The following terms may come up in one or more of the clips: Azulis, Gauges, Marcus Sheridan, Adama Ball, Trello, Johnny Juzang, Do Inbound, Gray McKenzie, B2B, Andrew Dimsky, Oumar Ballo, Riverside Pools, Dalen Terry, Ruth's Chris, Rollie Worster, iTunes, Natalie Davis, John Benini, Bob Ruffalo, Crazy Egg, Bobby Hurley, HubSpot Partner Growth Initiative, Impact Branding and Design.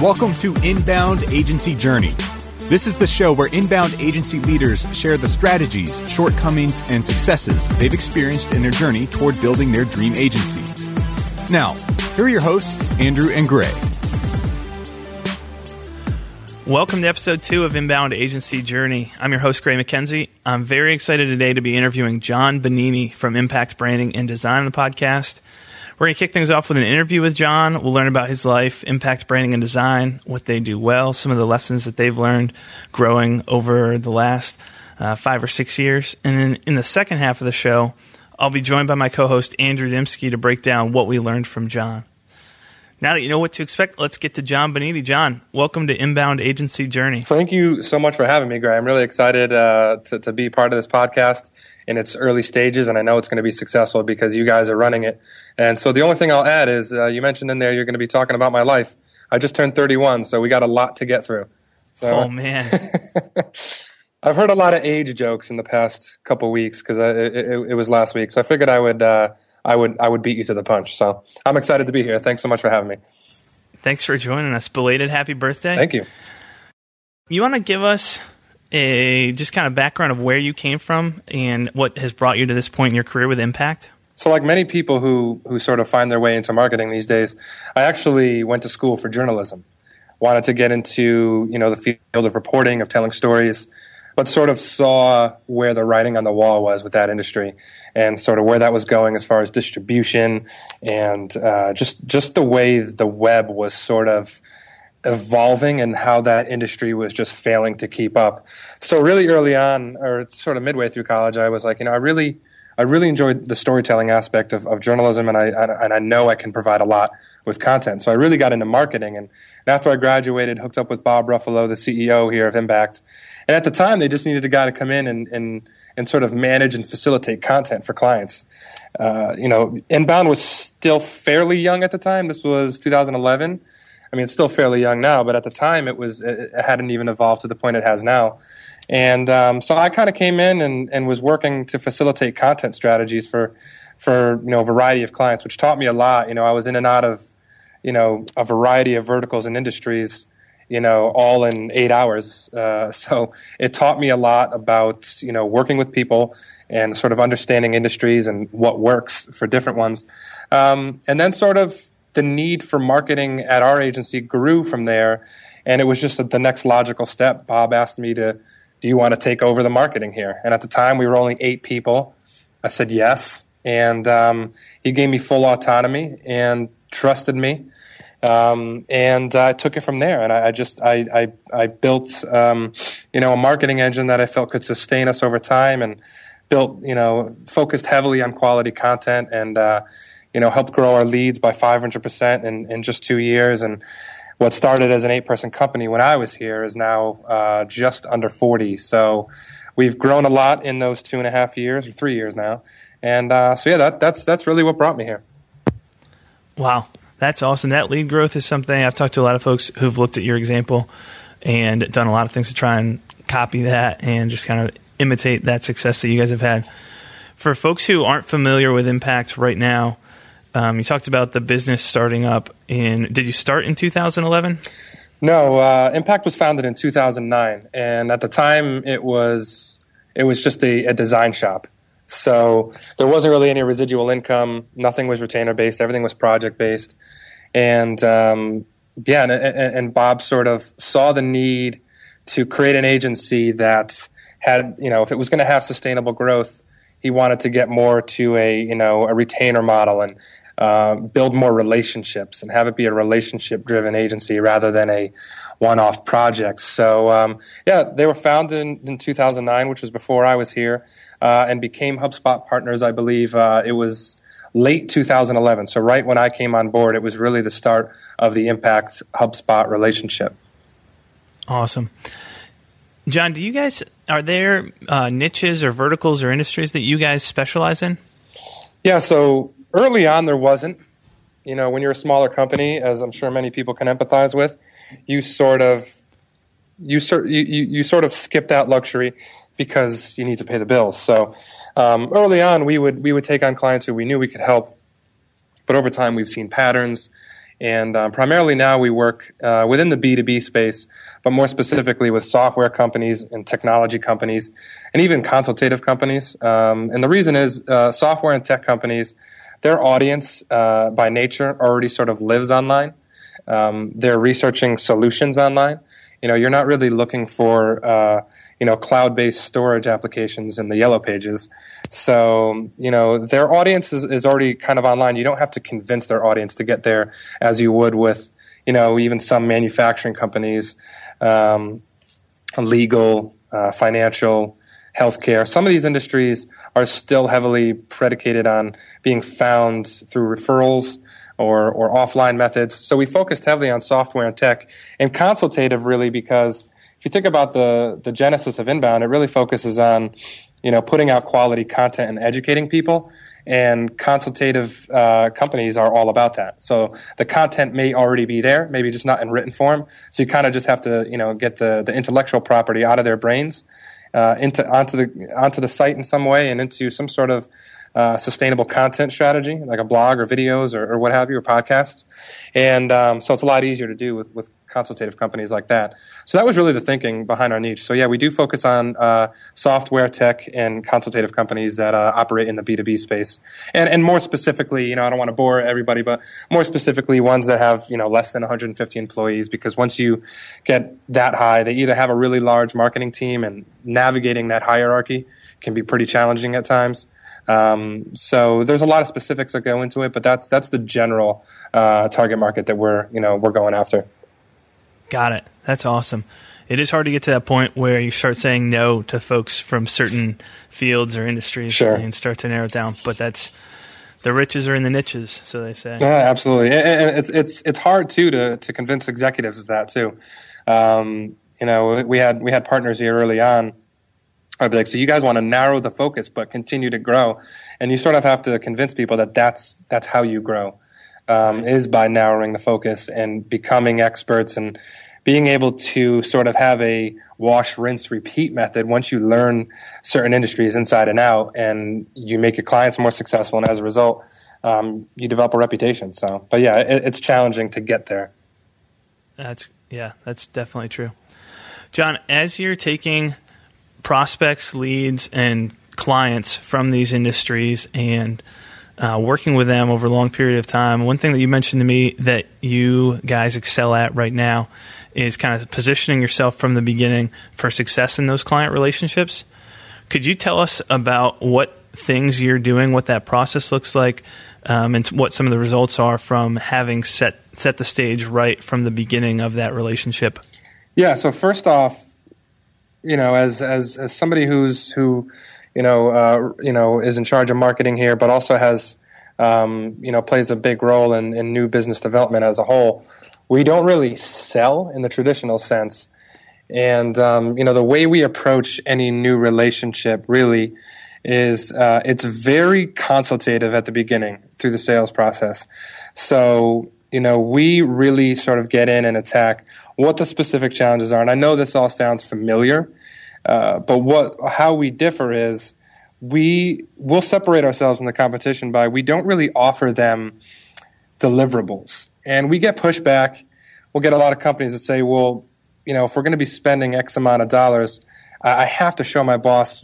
Welcome to Inbound Agency Journey. This is the show where inbound agency leaders share the strategies, shortcomings, and successes they've experienced in their journey toward building their dream agency. Now, here are your hosts, Andrew and Gray. Welcome to episode 2 of Inbound Agency Journey. I'm your host, Gray McKenzie. I'm very excited today to be interviewing John Benini from Impact Branding and Design on the podcast. We're going to kick things off with an interview with John. We'll learn about his life, Impact Branding and Design, what they do well, some of the lessons that they've learned growing over the last 5 or 6 years. And then in the second half of the show, I'll be joined by my co-host, Andrew Dimsky, to break down what we learned from John. Now that you know what to expect, let's get to John Benini. John, welcome to Inbound Agency Journey. Thank you so much for having me, Gray. I'm really excited to be part of this podcast in its early stages, and I know it's going to be successful because you guys are running it. And so the only thing I'll add is you mentioned in there you're going to be talking about my life. I just turned 31, so we got a lot to get through. So, oh, man. I've heard a lot of age jokes in the past couple weeks because it was last week, so I figured I would I would beat you to the punch. So I'm excited to be here. Thanks so much for having me. Thanks for joining us. Belated happy birthday. Thank you. You want to give us a just kind of background of where you came from and what has brought you to this point in your career with Impact? So like many people who sort of find their way into marketing these days, I actually went to school for journalism. Wanted to get into, you know, the field of reporting, of telling stories, but sort of saw where the writing on the wall was with that industry and sort of where that was going as far as distribution and just the way the web was sort of evolving and how that industry was just failing to keep up. So really early on, or sort of midway through college, I was like, you know, I really enjoyed the storytelling aspect of journalism, and I know I can provide a lot with content. So I really got into marketing, and after I graduated, hooked up with Bob Ruffalo, the CEO here of Impact. And at the time, they just needed a guy to come in and sort of manage and facilitate content for clients. You know, Inbound was still fairly young at the time. This was 2011. I mean, it's still fairly young now, but at the time, it hadn't even evolved to the point it has now. And so I kind of came in and was working to facilitate content strategies for you know, a variety of clients, which taught me a lot. You know, I was in and out of, you know, a variety of verticals and industries, you know, all in 8 hours. So it taught me a lot about, you know, working with people and sort of understanding industries and what works for different ones. And then sort of the need for marketing at our agency grew from there. And it was just the next logical step. Bob asked me to, do you want to take over the marketing here? And at the time, we were only 8 people. I said yes. And he gave me full autonomy and trusted me. And I took it from there. And I built, you know, a marketing engine that I felt could sustain us over time and built, you know, focused heavily on quality content and, you know, helped grow our leads by 500% in just 2 years. And what started as an 8-person company when I was here is now just under 40. So we've grown a lot in those 2.5 years, or 3 years now. And so, yeah, that's really what brought me here. Wow, that's awesome. That lead growth is something I've talked to a lot of folks who've looked at your example and done a lot of things to try and copy that and just kind of imitate that success that you guys have had. For folks who aren't familiar with Impact right now, you talked about the business starting up in, did you start in 2011? No, Impact was founded in 2009. And at the time it was just a design shop. So there wasn't really any residual income. Nothing was retainer based. Everything was project based. And, yeah, and Bob sort of saw the need to create an agency that had, you know, if it was going to have sustainable growth, he wanted to get more to a, you know, a retainer model and, build more relationships and have it be a relationship-driven agency rather than a one-off project. So, yeah, they were founded in 2009, which was before I was here, and became HubSpot Partners, I believe. It was late 2011. So right when I came on board, it was really the start of the Impact HubSpot relationship. Awesome. John, do you guys, are there niches or verticals or industries that you guys specialize in? Yeah, so early on, there wasn't. You know, when you're a smaller company, as I'm sure many people can empathize with, you sort of you sort of skip that luxury because you need to pay the bills. So early on, we would take on clients who we knew we could help, but over time we've seen patterns. And primarily now we work within the B2B space, but more specifically with software companies and technology companies and even consultative companies. And the reason is software and tech companies, their audience by nature already sort of lives online. They're researching solutions online. You know, you're not really looking for, cloud-based storage applications in the yellow pages. So, you know, their audience is already kind of online. You don't have to convince their audience to get there as you would with, you know, even some manufacturing companies, legal, financial, healthcare. Some of these industries are still heavily predicated on being found through referrals or offline methods. So we focused heavily on software and tech and consultative, really, because if you think about the genesis of Inbound, it really focuses on, you know, putting out quality content and educating people, and consultative companies are all about that. So the content may already be there, maybe just not in written form. So you kind of just have to, you know, get the intellectual property out of their brains onto the site in some way and into some sort of sustainable content strategy, like a blog or videos or what have you, or podcasts. And so it's a lot easier to do with consultative companies like that. So that was really the thinking behind our niche. So yeah, we do focus on software, tech, and consultative companies that operate in the B2B space. And more specifically, you know, I don't want to bore everybody, but more specifically ones that have, you know, less than 150 employees, because once you get that high, they either have a really large marketing team, and navigating that hierarchy can be pretty challenging at times. So there's a lot of specifics that go into it, but that's the general target market that we're going after. Got it. That's awesome. It is hard to get to that point where you start saying no to folks from certain fields or industries, sure, and start to narrow it down. But that's the riches are in the niches, so they say. Yeah, absolutely. And it's hard too to convince executives of that too. You know, we had partners here early on. I'd be like, so you guys want to narrow the focus but continue to grow, and you sort of have to convince people that that's how you grow, is by narrowing the focus and becoming experts and being able to sort of have a wash, rinse, repeat method once you learn certain industries inside and out, and you make your clients more successful, and as a result, you develop a reputation. So, but yeah, it's challenging to get there. That's definitely true. John, as you're taking prospects, leads, and clients from these industries and working with them over a long period of time, one thing that you mentioned to me that you guys excel at right now is kind of positioning yourself from the beginning for success in those client relationships. Could you tell us about what things you're doing, what that process looks like, and what some of the results are from having set the stage right from the beginning of that relationship? Yeah, so first off, you know, as somebody who is in charge of marketing here, but also has, plays a big role in new business development as a whole, we don't really sell in the traditional sense. And, the way we approach any new relationship really is it's very consultative at the beginning through the sales process. So, you know, we really sort of get in and attack what the specific challenges are. And I know this all sounds familiar, but how we differ is we'll separate ourselves from the competition by we don't really offer them deliverables. And we get pushback. We'll get a lot of companies that say, well, you know, if we're going to be spending X amount of dollars, I have to show my boss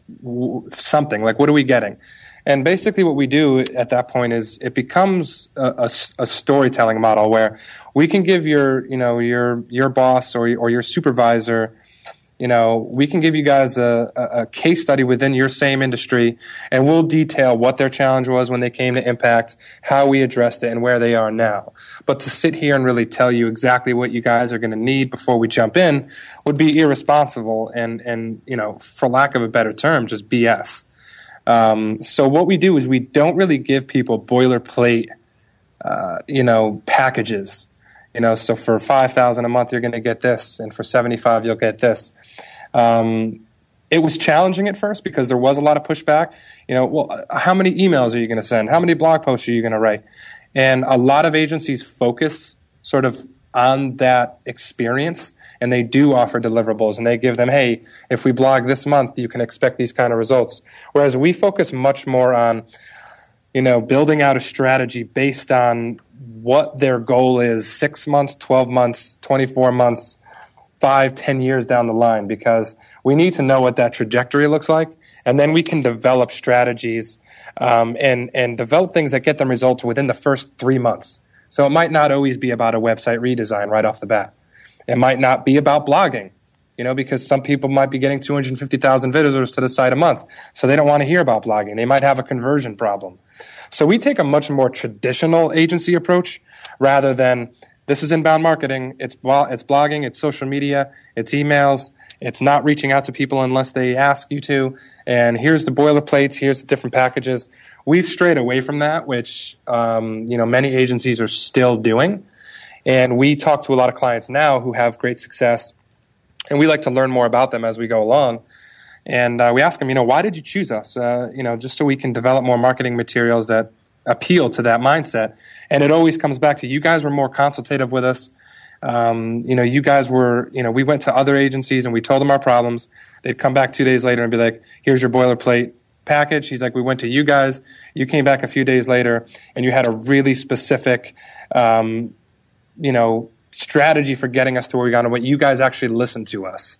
something. Like, what are we getting? And basically what we do at that point is it becomes a storytelling model where we can give your boss or your supervisor, you know, we can give you guys a case study within your same industry, and we'll detail what their challenge was when they came to Impact, how we addressed it, and where they are now. But to sit here and really tell you exactly what you guys are going to need before we jump in would be irresponsible and you know, for lack of a better term, just BS. So what we do is we don't really give people boilerplate, packages, you know, so for $5,000 a month, you're going to get this. And for $75, you'll get this. It was challenging at first because there was a lot of pushback, you know, well, how many emails are you going to send? How many blog posts are you going to write? And a lot of agencies focus sort of on that experience, and they do offer deliverables, and they give them, hey, if we blog this month, you can expect these kind of results. Whereas we focus much more on, you know, building out a strategy based on what their goal is 6 months, 12 months, 24 months, 5, 10 years down the line, because we need to know what that trajectory looks like, and then we can develop strategies and develop things that get them results within the first 3 months. So it might not always be about a website redesign right off the bat. It might not be about blogging, you know, because some people might be getting 250,000 visitors to the site a month, so they don't want to hear about blogging. They might have a conversion problem. So we take a much more traditional agency approach rather than this is inbound marketing, it's blogging, it's social media, it's emails, it's not reaching out to people unless they ask you to, and here's the boilerplates, here's the different packages. We've strayed away from that, which you know, many agencies are still doing. And we talk to a lot of clients now who have great success, and we like to learn more about them as we go along. And we ask them, you know, why did you choose us? You know, just so we can develop more marketing materials that appeal to that mindset. And it always comes back to, you guys were more consultative with us. You know, you guys were, you know, we went to other agencies and we told them our problems. They'd come back 2 days later and be like, here's your boilerplate package. He's like, we went to you guys. You came back a few days later and you had a really specific, you know, strategy for getting us to where we got, and what you guys actually listened to us.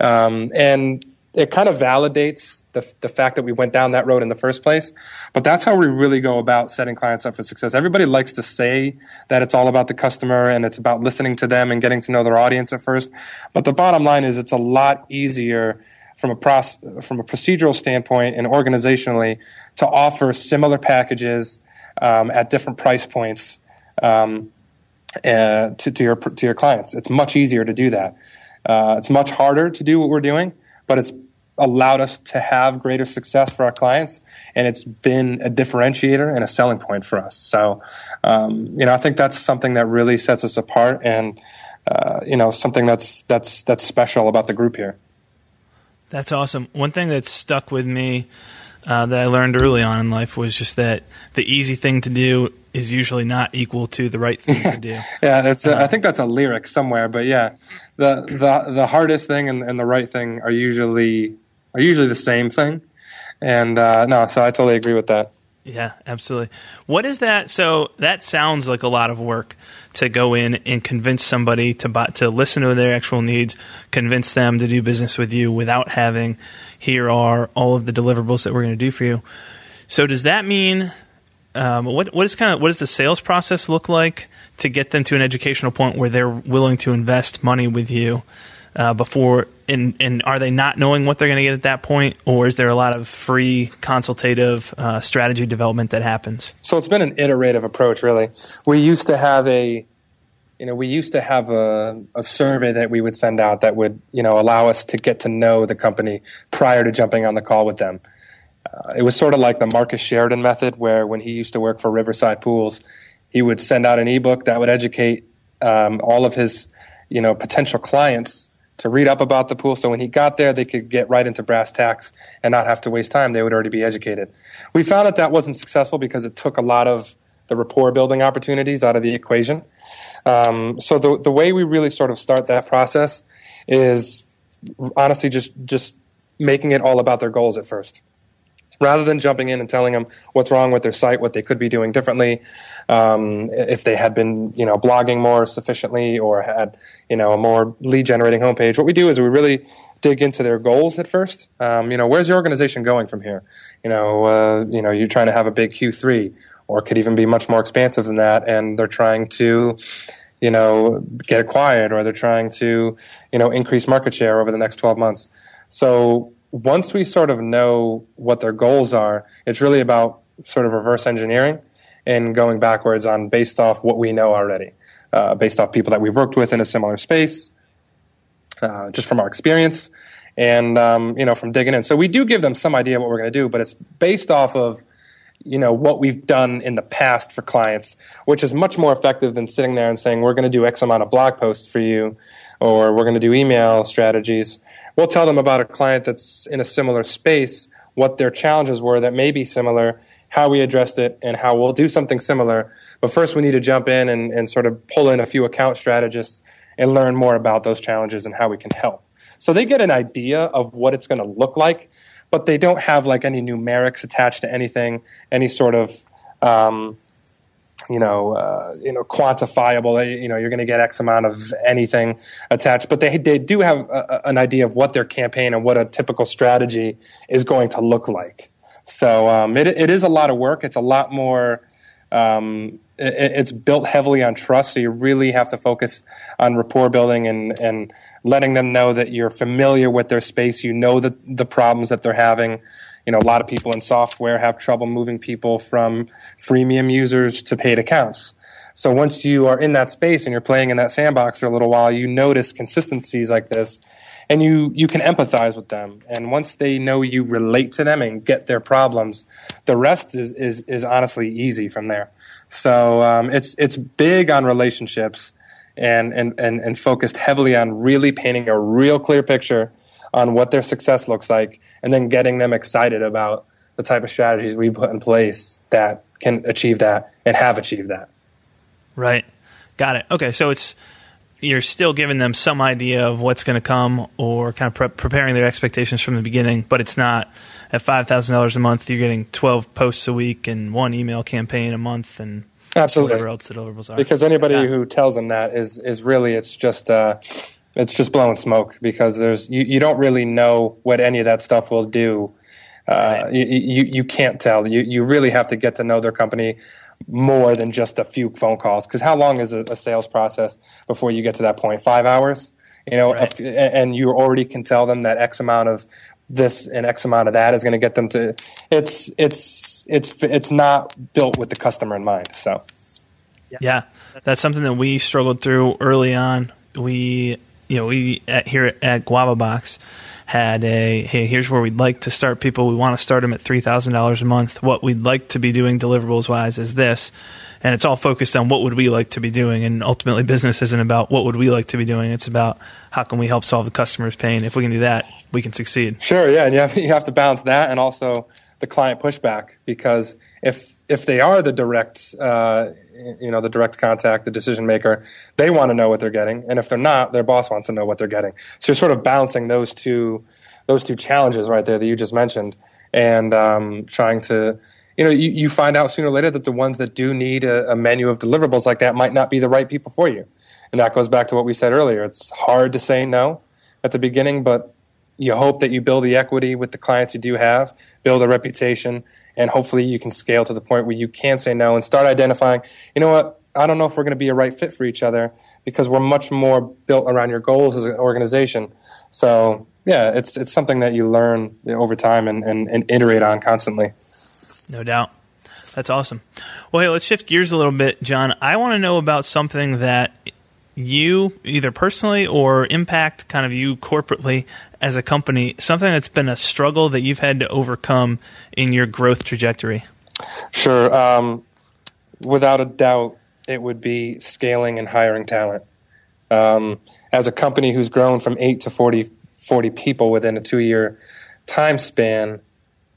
And it kind of validates the fact that we went down that road in the first place. But that's how we really go about setting clients up for success. Everybody likes to say that it's all about the customer and it's about listening to them and getting to know their audience at first. But the bottom line is, it's a lot easier from a procedural standpoint and organizationally to offer similar packages at different price points to your clients. It's much easier to do that. It's much harder to do what we're doing, but it's allowed us to have greater success for our clients, and it's been a differentiator and a selling point for us. So, you know, I think that's something that really sets us apart, and you know, something that's special about the group here. That's awesome. One thing that's stuck with me that I learned early on in life was just that the easy thing to do is usually not equal to the right thing to do. Yeah, that's I think that's a lyric somewhere, but yeah, the hardest thing and the right thing are usually the same thing, and no, so I totally agree with that. Yeah, absolutely. What is that? So that sounds like a lot of work to go in and convince somebody to listen to their actual needs, convince them to do business with you without having, here are all of the deliverables that we're going to do for you. So does that mean? What does the sales process look like to get them to an educational point where they're willing to invest money with you before? And are they not knowing what they're going to get at that point, or is there a lot of free consultative strategy development that happens? So it's been an iterative approach, really. We used to have a survey that we would send out that would, you know, allow us to get to know the company prior to jumping on the call with them. It was sort of like the Marcus Sheridan method, where when he used to work for Riverside Pools, he would send out an ebook that would educate all of his, you know, potential clients to read up about the pool. So when he got there, they could get right into brass tacks and not have to waste time. They would already be educated. We found that wasn't successful because it took a lot of the rapport building opportunities out of the equation. So the way we really sort of start that process is honestly just making it all about their goals at first. Rather than jumping in and telling them what's wrong with their site, what they could be doing differently, if they had been, you know, blogging more sufficiently or had, you know, a more lead-generating homepage, what we do is we really dig into their goals at first. You know, where's your organization going from here? You know, you're trying to have a big Q3, or it could even be much more expansive than that, and they're trying to, you know, get acquired, or they're trying to, you know, increase market share over the next 12 months. So once we sort of know what their goals are, it's really about sort of reverse engineering and going backwards on based off what we know already, based off people that we've worked with in a similar space, just from our experience, and, you know, from digging in. So we do give them some idea of what we're going to do, but it's based off of, you know, what we've done in the past for clients, which is much more effective than sitting there and saying, we're going to do X amount of blog posts for you, or we're going to do email strategies. We'll tell them about a client that's in a similar space, what their challenges were that may be similar, how we addressed it, and how we'll do something similar. But first, we need to jump in and sort of pull in a few account strategists and learn more about those challenges and how we can help. So they get an idea of what it's going to look like, but they don't have like any numerics attached to anything, any sort of quantifiable. You know, you're going to get X amount of anything attached, but they do have an idea of what their campaign and what a typical strategy is going to look like. So it is a lot of work. It's a lot more. It's built heavily on trust, so you really have to focus on rapport building and letting them know that you're familiar with their space. You know the problems that they're having. You know, a lot of people in software have trouble moving people from freemium users to paid accounts. So once you are in that space and you're playing in that sandbox for a little while, you notice consistencies like this, and you can empathize with them. And once they know you relate to them and get their problems, the rest is honestly easy from there. So it's big on relationships and focused heavily on really painting a real clear picture on what their success looks like, and then getting them excited about the type of strategies we put in place that can achieve that and have achieved that. Right. Got it. Okay. So you're still giving them some idea of what's going to come, or kind of preparing their expectations from the beginning, but it's not at $5,000 a month, you're getting 12 posts a week and one email campaign a month and absolutely whatever else the deliverables are. Because anybody who tells them that is really, it's just blowing smoke, because there's you don't really know what any of that stuff will do. Right. You can't tell. You really have to get to know their company more than just a few phone calls. Because how long is a sales process before you get to that point? 5 hours? You know, right. And you already can tell them that X amount of this and X amount of that is going to get them to. It's not built with the customer in mind. So yeah, that's something that we struggled through early on. Here at Guava Box had here's where we'd like to start people. We want to start them at $3,000 a month. What we'd like to be doing deliverables-wise is this. And it's all focused on what would we like to be doing. And ultimately, business isn't about what would we like to be doing. It's about how can we help solve the customer's pain. If we can do that, we can succeed. Sure, yeah. And you have to balance that and also the client pushback, because if they are the direct the direct contact, the decision maker, they want to know what they're getting, and if they're not, their boss wants to know what they're getting. So you're sort of balancing those two challenges right there that you just mentioned, and trying to, you find out sooner or later that the ones that do need a menu of deliverables like that might not be the right people for you, and that goes back to what we said earlier. It's hard to say no at the beginning, but you hope that you build the equity with the clients you do have, build a reputation, and hopefully you can scale to the point where you can say no and start identifying, you know what, I don't know if we're going to be a right fit for each other, because we're much more built around your goals as an organization. So, yeah, it's something that you learn over time and iterate on constantly. No doubt. That's awesome. Well, hey, let's shift gears a little bit, John. I want to know about something that you, either personally or Impact, kind of you corporately as a company, something that's been a struggle that you've had to overcome in your growth trajectory? Sure. Without a doubt, it would be scaling and hiring talent. As a company who's grown from 8 to 40 people within a 2-year time span,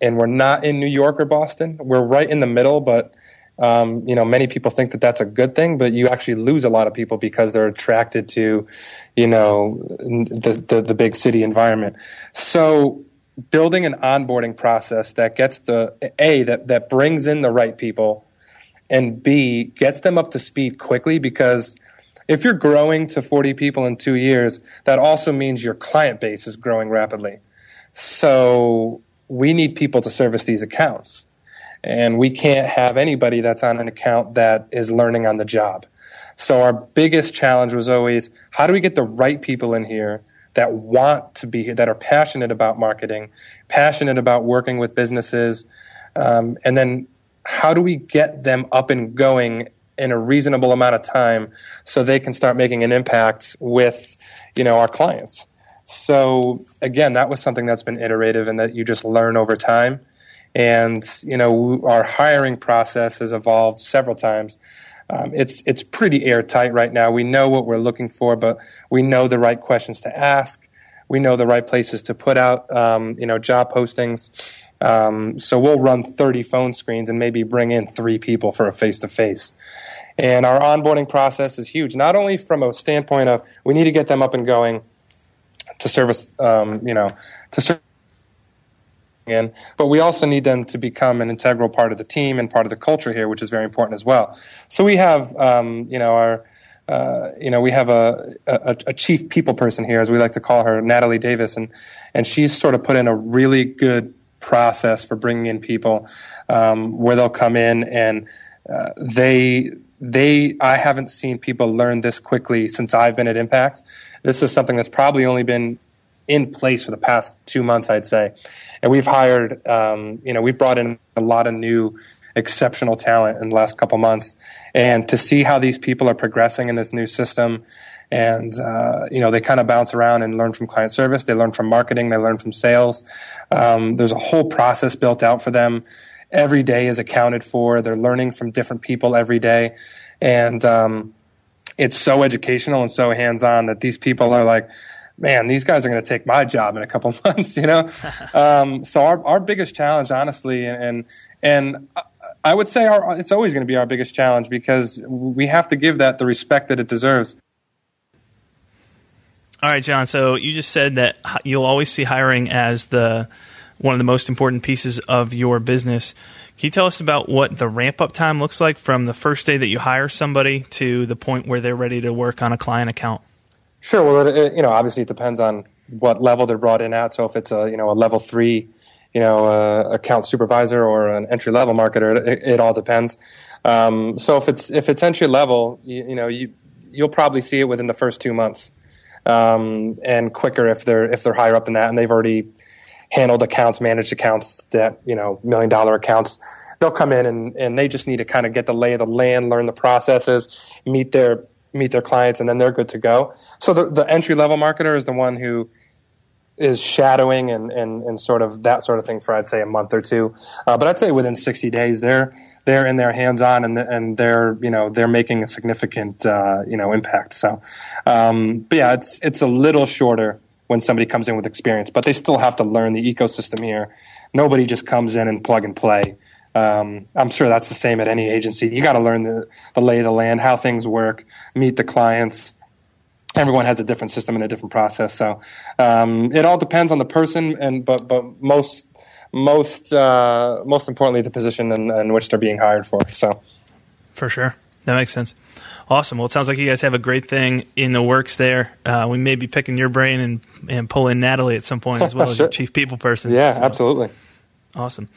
and we're not in New York or Boston, we're right in the middle, but many people think that that's a good thing, but you actually lose a lot of people because they're attracted to, the big city environment. So building an onboarding process that gets that brings in the right people, and B, gets them up to speed quickly, because if you're growing to 40 people in 2 years, that also means your client base is growing rapidly. So we need people to service these accounts. And we can't have anybody that's on an account that is learning on the job. So our biggest challenge was always, how do we get the right people in here that want to be here, that are passionate about marketing, passionate about working with businesses, and then how do we get them up and going in a reasonable amount of time so they can start making an impact with, our clients? So again, that was something that's been iterative and that you just learn over time. And, our hiring process has evolved several times. It's pretty airtight right now. We know what we're looking for, but we know the right questions to ask. We know the right places to put out, job postings. So we'll run 30 phone screens and maybe bring in 3 people for a face-to-face. And our onboarding process is huge, not only from a standpoint of we need to get them up and going to service, but we also need them to become an integral part of the team and part of the culture here, which is very important as well. So we have, we have a chief people person here, as we like to call her, Natalie Davis, and she's sort of put in a really good process for bringing in people where they'll come in and I haven't seen people learn this quickly since I've been at Impact. This is something that's probably only been in place for the past 2 months, I'd say. And we've hired, we've brought in a lot of new exceptional talent in the last couple months. And to see how these people are progressing in this new system and, they kind of bounce around and learn from client service. They learn from marketing. They learn from sales. There's a whole process built out for them. Every day is accounted for. They're learning from different people every day. And it's so educational and so hands-on that these people are like, man, these guys are going to take my job in a couple months, So our biggest challenge, honestly, and I would say it's always going to be our biggest challenge because we have to give that the respect that it deserves. All right, John, so you just said that you'll always see hiring as one of the most important pieces of your business. Can you tell us about what the ramp-up time looks like from the first day that you hire somebody to the point where they're ready to work on a client account? Sure. Well, obviously it depends on what level they're brought in at. So if it's a level 3, account supervisor or an entry level marketer, it all depends. So if it's entry level, you'll probably see it within the first 2 months, and quicker if they're higher up than that and they've already handled accounts, managed accounts that $1 million accounts. They'll come in and they just need to kind of get the lay of the land, learn the processes, meet their clients, and then they're good to go. So the entry-level marketer is the one who is shadowing and sort of that sort of thing for, I'd say, a month or two. But I'd say within 60 days, they're in their hands-on and they're making a significant, impact. So, it's a little shorter when somebody comes in with experience, but they still have to learn the ecosystem here. Nobody just comes in and plug and play. I'm sure that's the same at any agency. You got to learn the lay of the land, how things work, meet the clients. Everyone has a different system and a different process, so it all depends on the person, but most importantly, the position in which they're being hired for. So, for sure, that makes sense. Awesome. Well, it sounds like you guys have a great thing in the works there. We may be picking your brain and pull in Natalie at some point as well. Sure. As your chief people person. Yeah, so. Absolutely. Awesome.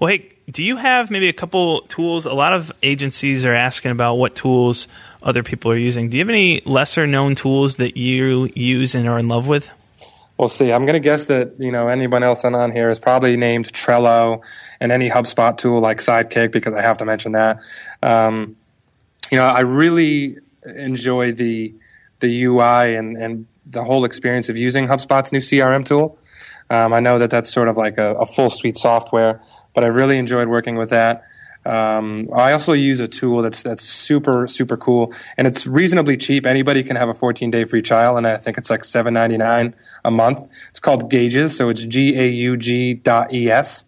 Well, hey, do you have maybe a couple tools? A lot of agencies are asking about what tools other people are using. Do you have any lesser-known tools that you use and are in love with? We'll see. I'm going to guess that anyone else on here is probably named Trello and any HubSpot tool like Sidekick, because I have to mention that. I really enjoy the UI and the whole experience of using HubSpot's new CRM tool. I know that that's sort of like a full suite software, but I really enjoyed working with that. I also use a tool that's super, super cool, and it's reasonably cheap. Anybody can have a 14-day free trial, and I think it's like $7.99 a month. It's called Gauges, so it's GAUG.es,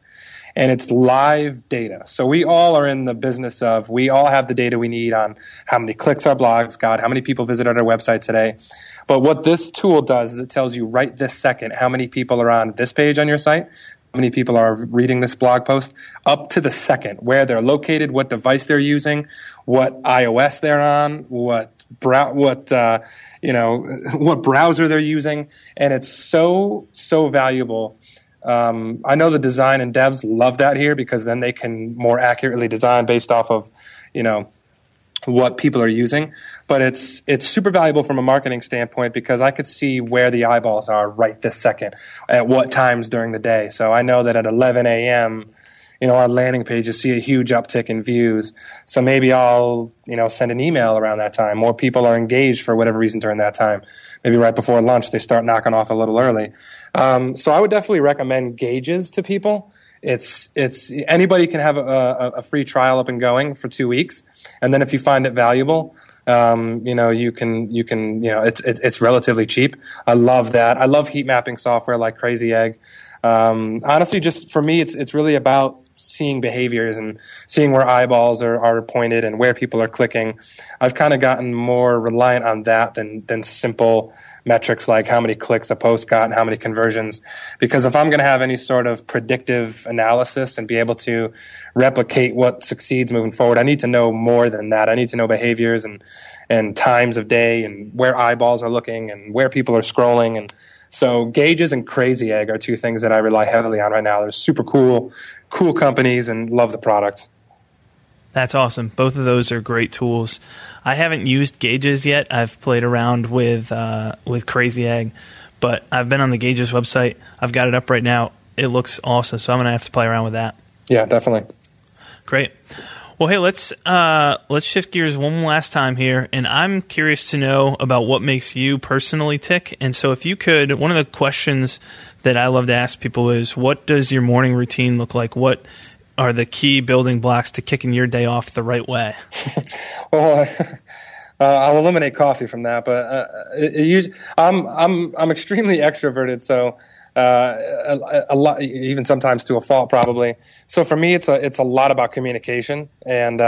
and it's live data. So we all are in the business of, we all have the data we need on how many clicks our blogs got, how many people visited our website today. But what this tool does is it tells you right this second how many people are on this page on your site, how many people are reading this blog post, up to the second, where they're located, what device they're using, what iOS they're on, what browser they're using, and it's so, so valuable. I know the design and devs love that here because then they can more accurately design based off of, what people are using, but it's super valuable from a marketing standpoint because I could see where the eyeballs are right this second at what times during the day. So I know that at 11 a.m., our landing pages see a huge uptick in views. So maybe I'll, send an email around that time. More people are engaged for whatever reason during that time. Maybe right before lunch, they start knocking off a little early. So I would definitely recommend Gauges to people. It's anybody can have a free trial up and going for 2 weeks, and then if you find it valuable, you can it's relatively cheap. I love that. I love heat mapping software like Crazy Egg. Honestly, just for me, it's really about seeing behaviors and seeing where eyeballs are pointed and where people are clicking. I've kind of gotten more reliant on that than simple metrics like how many clicks a post got and how many conversions. Because if I'm going to have any sort of predictive analysis and be able to replicate what succeeds moving forward, I need to know more than that. I need to know behaviors and times of day and where eyeballs are looking and where people are scrolling. And so Gauges and Crazy Egg are two things that I rely heavily on right now. They're super cool companies and love the product. That's awesome. Both of those are great tools. I haven't used Gauges yet. I've played around with Crazy Egg, but I've been on the Gauges website. I've got it up right now. It looks awesome, so I'm going to have to play around with that. Yeah, definitely. Great. Well, hey, let's shift gears one last time here, and I'm curious to know about what makes you personally tick. And so if you could, one of the questions that I love to ask people is, what does your morning routine look like? What are the key building blocks to kicking your day off the right way? Well, I'll eliminate coffee from that, but I'm extremely extroverted, so a lot, even sometimes to a fault, probably. So for me, it's a lot about communication. And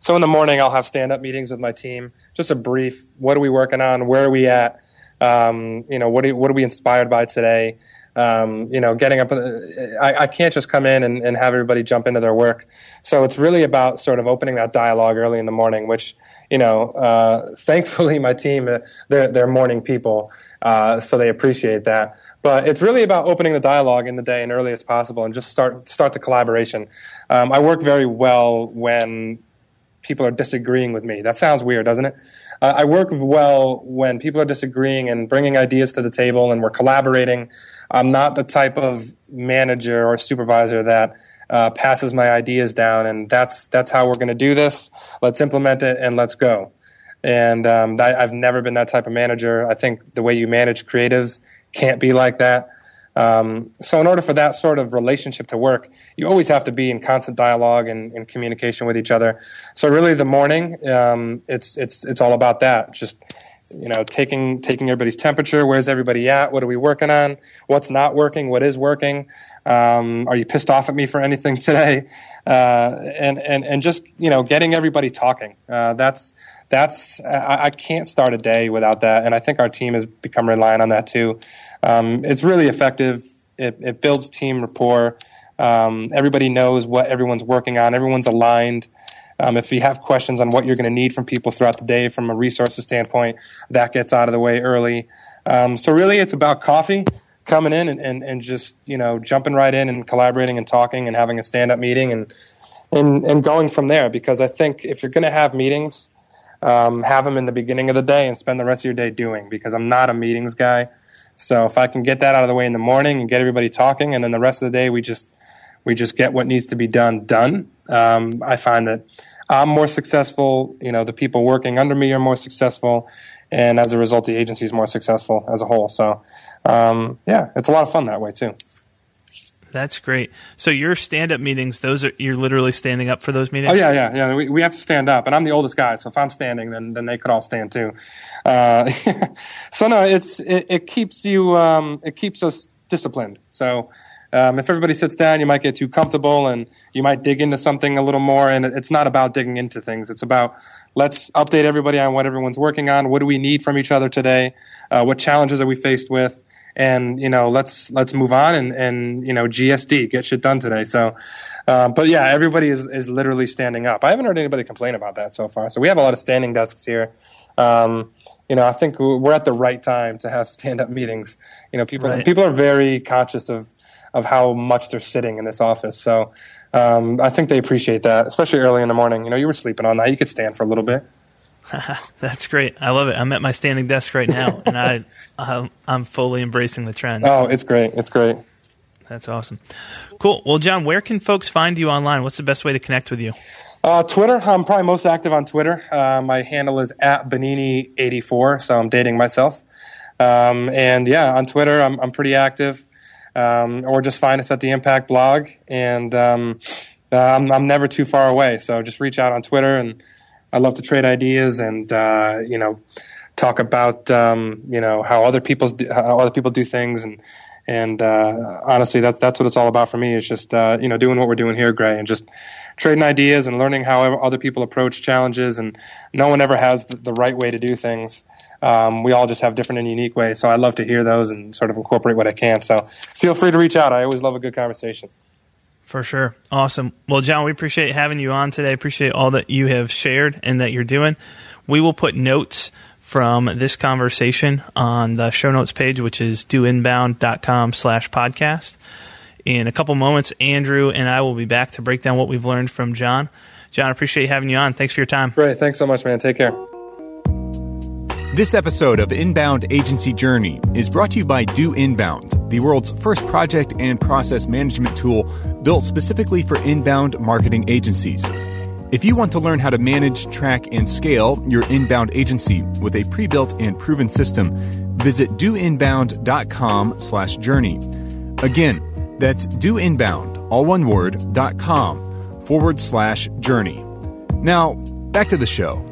so in the morning, I'll have stand-up meetings with my team. Just a brief: what are we working on? Where are we at? What are we inspired by today? Getting up. I can't just come in and have everybody jump into their work. So it's really about sort of opening that dialogue early in the morning, which, thankfully my team, they're morning people. So they appreciate that. But it's really about opening the dialogue in the day and early as possible and just start the collaboration. I work very well when people are disagreeing with me. That sounds weird, doesn't it? I work well when people are disagreeing and bringing ideas to the table and we're collaborating. I'm not the type of manager or supervisor that passes my ideas down and that's how we're going to do this. Let's implement it and let's go. And I've never been that type of manager. I think the way you manage creatives can't be like that. So in order for that sort of relationship to work, you always have to be in constant dialogue and communication with each other. So really the morning, it's all about that. Just, taking everybody's temperature. Where's everybody at? What are we working on? What's not working? What is working? Are you pissed off at me for anything today? And just, getting everybody talking. I can't start a day without that, and I think our team has become reliant on that too. It's really effective. It builds team rapport. Everybody knows what everyone's working on. Everyone's aligned. If you have questions on what you're going to need from people throughout the day from a resources standpoint, that gets out of the way early. So really it's about coffee, coming in and just, jumping right in and collaborating and talking and having a stand-up meeting and going from there, because I think if you're going to have meetings, have them in the beginning of the day and spend the rest of your day doing, because I'm not a meetings guy. So if I can get that out of the way in the morning and get everybody talking, and then the rest of the day we just get what needs to be done. I find that I'm more successful, the people working under me are more successful, and as a result, the agency is more successful as a whole. So it's a lot of fun that way too. That's great. So your stand-up meetings, you're literally standing up for those meetings? Oh, yeah. We have to stand up. And I'm the oldest guy, so if I'm standing, then they could all stand too. So no, it keeps you it keeps us disciplined. So if everybody sits down, you might get too comfortable and you might dig into something a little more. And it's not about digging into things. It's about let's update everybody on what everyone's working on. What do we need from each other today? What challenges are we faced with? And, let's move on and GSD, get shit done today. So, but yeah, everybody is literally standing up. I haven't heard anybody complain about that so far. So we have a lot of standing desks here. I think we're at the right time to have stand-up meetings. People are very conscious of how much they're sitting in this office. So, I think they appreciate that, especially early in the morning. You were sleeping all night. You could stand for a little bit. That's great. I love it. I'm at my standing desk right now, and I'm fully embracing the trend. Oh, it's great. It's great. That's awesome. Cool. Well, John, where can folks find you online? What's the best way to connect with you? Twitter. I'm probably most active on Twitter. My handle is @Benini84, so I'm dating myself. On Twitter, I'm pretty active. Or just find us at the Impact blog, and I'm never too far away. So just reach out on Twitter, and I love to trade ideas and, talk about, how other people do things and, And honestly, that's what it's all about for me. It's just doing what we're doing here, Gray, and just trading ideas and learning how other people approach challenges. And no one ever has the right way to do things. We all just have different and unique ways. So I love to hear those and sort of incorporate what I can. So feel free to reach out. I always love a good conversation. For sure. Awesome. Well, John, we appreciate having you on today. Appreciate all that you have shared and that you're doing. We will put notes from this conversation on the show notes page, which is doinbound.com/podcast. In a couple moments, Andrew and I will be back to break down what we've learned from John. John, appreciate having you on. Thanks for your time. Great. Thanks so much, man. Take care. This episode of Inbound Agency Journey is brought to you by Do Inbound, the world's first project and process management tool built specifically for inbound marketing agencies. If you want to learn how to manage, track, and scale your inbound agency with a pre-built and proven system, visit doinbound.com/journey. Again, that's doinbound, all one word, .com/journey. Now, back to the show.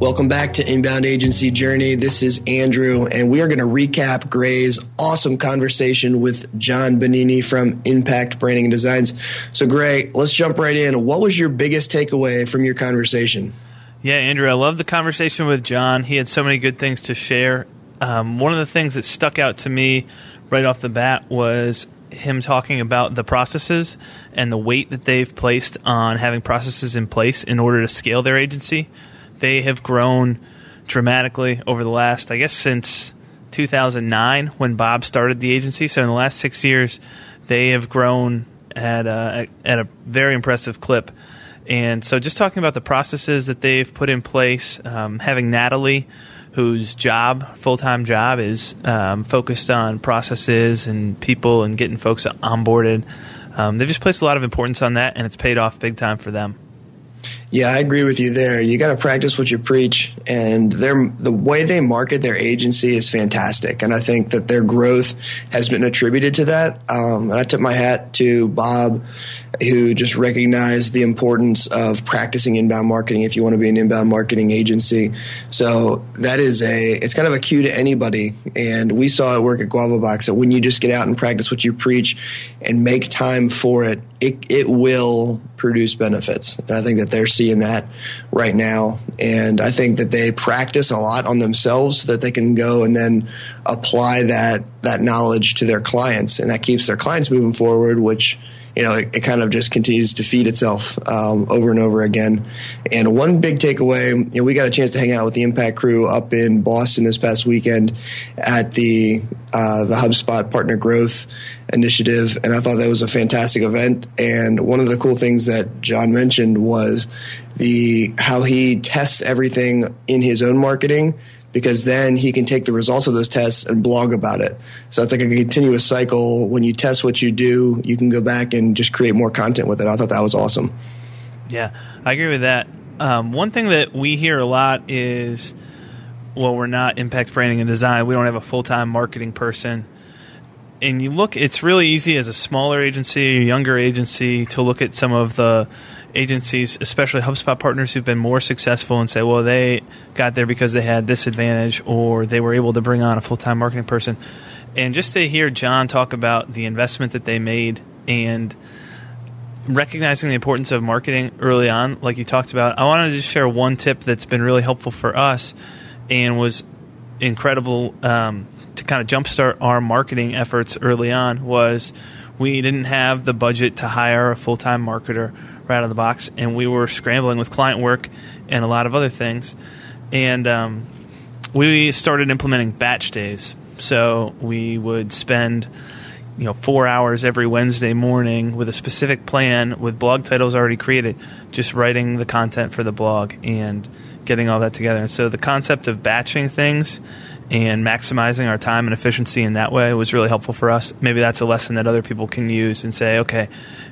Welcome back to Inbound Agency Journey. This is Andrew, and we are going to recap Gray's awesome conversation with John Benini from Impact Branding and Designs. So, Gray, let's jump right in. What was your biggest takeaway from your conversation? Yeah, Andrew, I love the conversation with John. He had so many good things to share. One of the things that stuck out to me right off the bat was him talking about the processes and the weight that they've placed on having processes in place in order to scale their agency. They have grown dramatically over the last, I guess, since 2009 when Bob started the agency. So in the last 6 years, they have grown at a very impressive clip. And so just talking about the processes that they've put in place, having Natalie, whose full-time job is focused on processes and people and getting folks onboarded. They've just placed a lot of importance on that, and it's paid off big time for them. Yeah, I agree with you there. You got to practice what you preach, and the way they market their agency is fantastic, and I think that their growth has been attributed to that. And I tip my hat to Bob, who just recognized the importance of practicing inbound marketing if you want to be an inbound marketing agency. So that is it's kind of a cue to anybody, and we saw it work at Guava Box that when you just get out and practice what you preach and make time for it, it will produce benefits. And I think that they're seeing that right now. And I think that they practice a lot on themselves so that they can go and then apply that knowledge to their clients. And that keeps their clients moving forward, which, it kind of just continues to feed itself over and over again. And one big takeaway, we got a chance to hang out with the Impact crew up in Boston this past weekend at the HubSpot Partner Growth Initiative, and I thought that was a fantastic event. And one of the cool things that John mentioned was how he tests everything in his own marketing, because then he can take the results of those tests and blog about it. So it's like a continuous cycle. When you test what you do, you can go back and just create more content with it. I thought that was awesome. Yeah, I agree with that. One thing that we hear a lot is, well, we're not Impact Branding and Design. We don't have a full-time marketing person. And you look, it's really easy as a smaller agency, a younger agency, to look at some of the agencies, especially HubSpot partners who've been more successful, and say, well, they got there because they had this advantage, or they were able to bring on a full-time marketing person. And just to hear John talk about the investment that they made and recognizing the importance of marketing early on, like you talked about, I wanted to just share one tip that's been really helpful for us and was incredible to kind of jumpstart our marketing efforts early on was we didn't have the budget to hire a full-time marketer right out of the box, and we were scrambling with client work and a lot of other things. And we started implementing batch days. So we would spend 4 hours every Wednesday morning with a specific plan with blog titles already created, just writing the content for the blog and getting all that together. And so the concept of batching things and maximizing our time and efficiency in that way was really helpful for us. Maybe that's a lesson that other people can use and say, okay,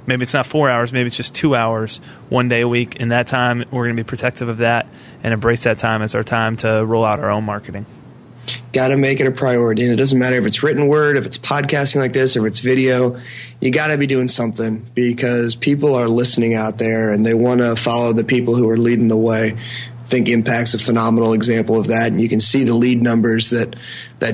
maybe it's not 4 hours, maybe it's just 2 hours, one day a week. In that time, we're going to be protective of that and embrace that time as our time to roll out our own marketing. Got to make it a priority. And it doesn't matter if it's written word, if it's podcasting like this, if it's video, you got to be doing something because people are listening out there and they want to follow the people who are leading the way. think Impact's a phenomenal example of that. And you can see the lead numbers that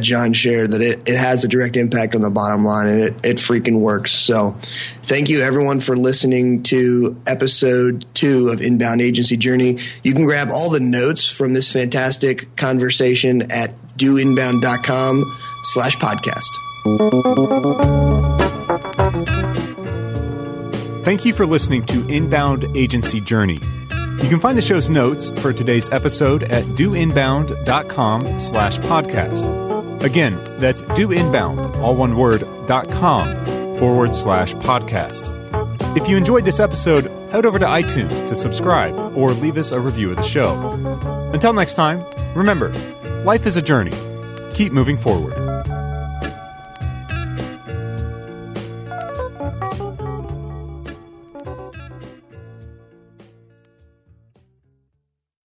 John shared, that it has a direct impact on the bottom line, and it freaking works. So thank you, everyone, for listening to episode 2 of Inbound Agency Journey. You can grab all the notes from this fantastic conversation at doinbound.com/podcast. Thank you for listening to Inbound Agency Journey. You can find the show's notes for today's episode at doinbound.com/podcast. Again, that's doinbound, all one word, .com/podcast. If you enjoyed this episode, head over to iTunes to subscribe or leave us a review of the show. Until next time, remember, life is a journey. Keep moving forward.